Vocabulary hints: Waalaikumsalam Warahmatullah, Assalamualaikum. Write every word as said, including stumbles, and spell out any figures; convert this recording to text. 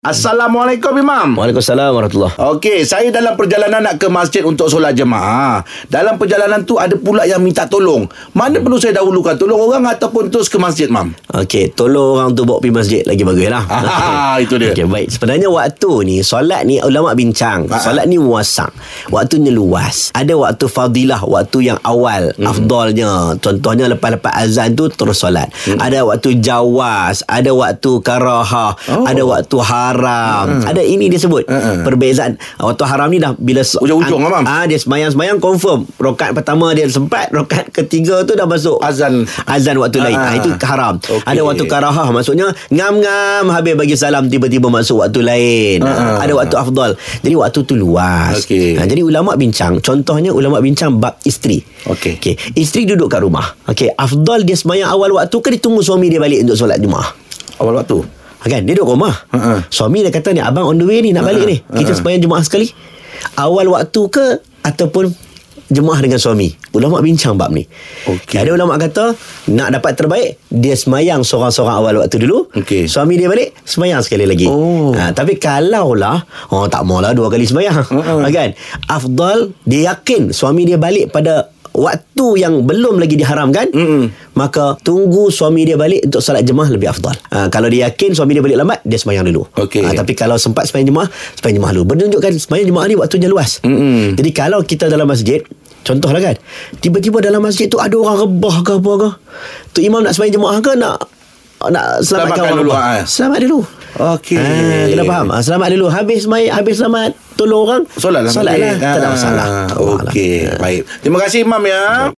Assalamualaikum Imam. Waalaikumsalam Warahmatullah. Okey, saya dalam perjalanan nak ke masjid untuk solat jemaah. Dalam perjalanan tu ada pula yang minta tolong. Mana perlu saya dahulukan? Tolong orang ataupun terus ke masjid, Mam? Okey, tolong orang tu bawa pergi masjid lagi baguslah. Ah, itu dia. Okey, baik. Sebenarnya waktu ni, solat ni ulama bincang. Ha-ha. Solat ni muasang. Waktunya luas. Ada waktu fadilah, waktu yang awal, hmm. afdalnya. Contohnya lepas-lepas azan tu terus solat. Hmm. Ada waktu jawas, ada waktu karahah, oh. ada waktu haram. Haram. Hmm. Ada ini dia sebut. Hmm. Perbezaan. Waktu haram ni dah bila ujung-ujung lah, Mam. Ah, dia semayang-semayang confirm. Rokat pertama dia sempat, rokat ketiga tu dah masuk azan. Azan waktu ah. lain. Ah, itu haram. Okay. Ada waktu karahah, maksudnya ngam-ngam habis bagi salam tiba-tiba masuk waktu lain. Ah. Ada waktu afdal. Jadi waktu tu luas. Okay. Ah, jadi ulama bincang. Contohnya ulama bincang bab isteri. Okey. Okey. Isteri duduk kat rumah. Okey, afdal dia semayang awal waktu ke dia tunggu suami dia balik untuk solat Jumaat? Awal waktu. Kan dia duduk rumah. uh-uh. Suami dia kata ni, abang on the way ni, nak balik uh-uh. ni. Kita uh-uh. semayang jemaah sekali awal waktu ke ataupun jemaah dengan suami. Ulama bincang bab ni. Okay. Ada ulama kata nak dapat terbaik dia semayang seorang-seorang awal waktu dulu. Okay. Suami dia balik semayang sekali lagi. Oh. Ha, tapi kalaulah oh tak maulah dua kali semayang. Uh-uh. Kan afdal dia yakin suami dia balik pada waktu yang belum lagi diharamkan, mm-hmm. maka tunggu suami dia balik untuk solat jemaah lebih afdal. Ha, kalau dia yakin suami dia balik lambat, dia semayang dulu. Okay. Ha, tapi kalau sempat semayang jemaah, semayang jemaah dulu. Menunjukkan semayang jemaah ni waktunya luas. Mm-hmm. Jadi kalau kita dalam masjid, contohlah kan, tiba-tiba dalam masjid tu ada orang rebah ke apa ke, tu imam nak semayang jemaah ke nak nak selamatkan dulu. Ha. Selamat dulu. Okey. Ha, kena faham. Ha, selamat dulu. Habis mai habis selamat tolong orang solatlah. Solatlah. Tak ada masalah. Okey, baik. Terima kasih Imam ya.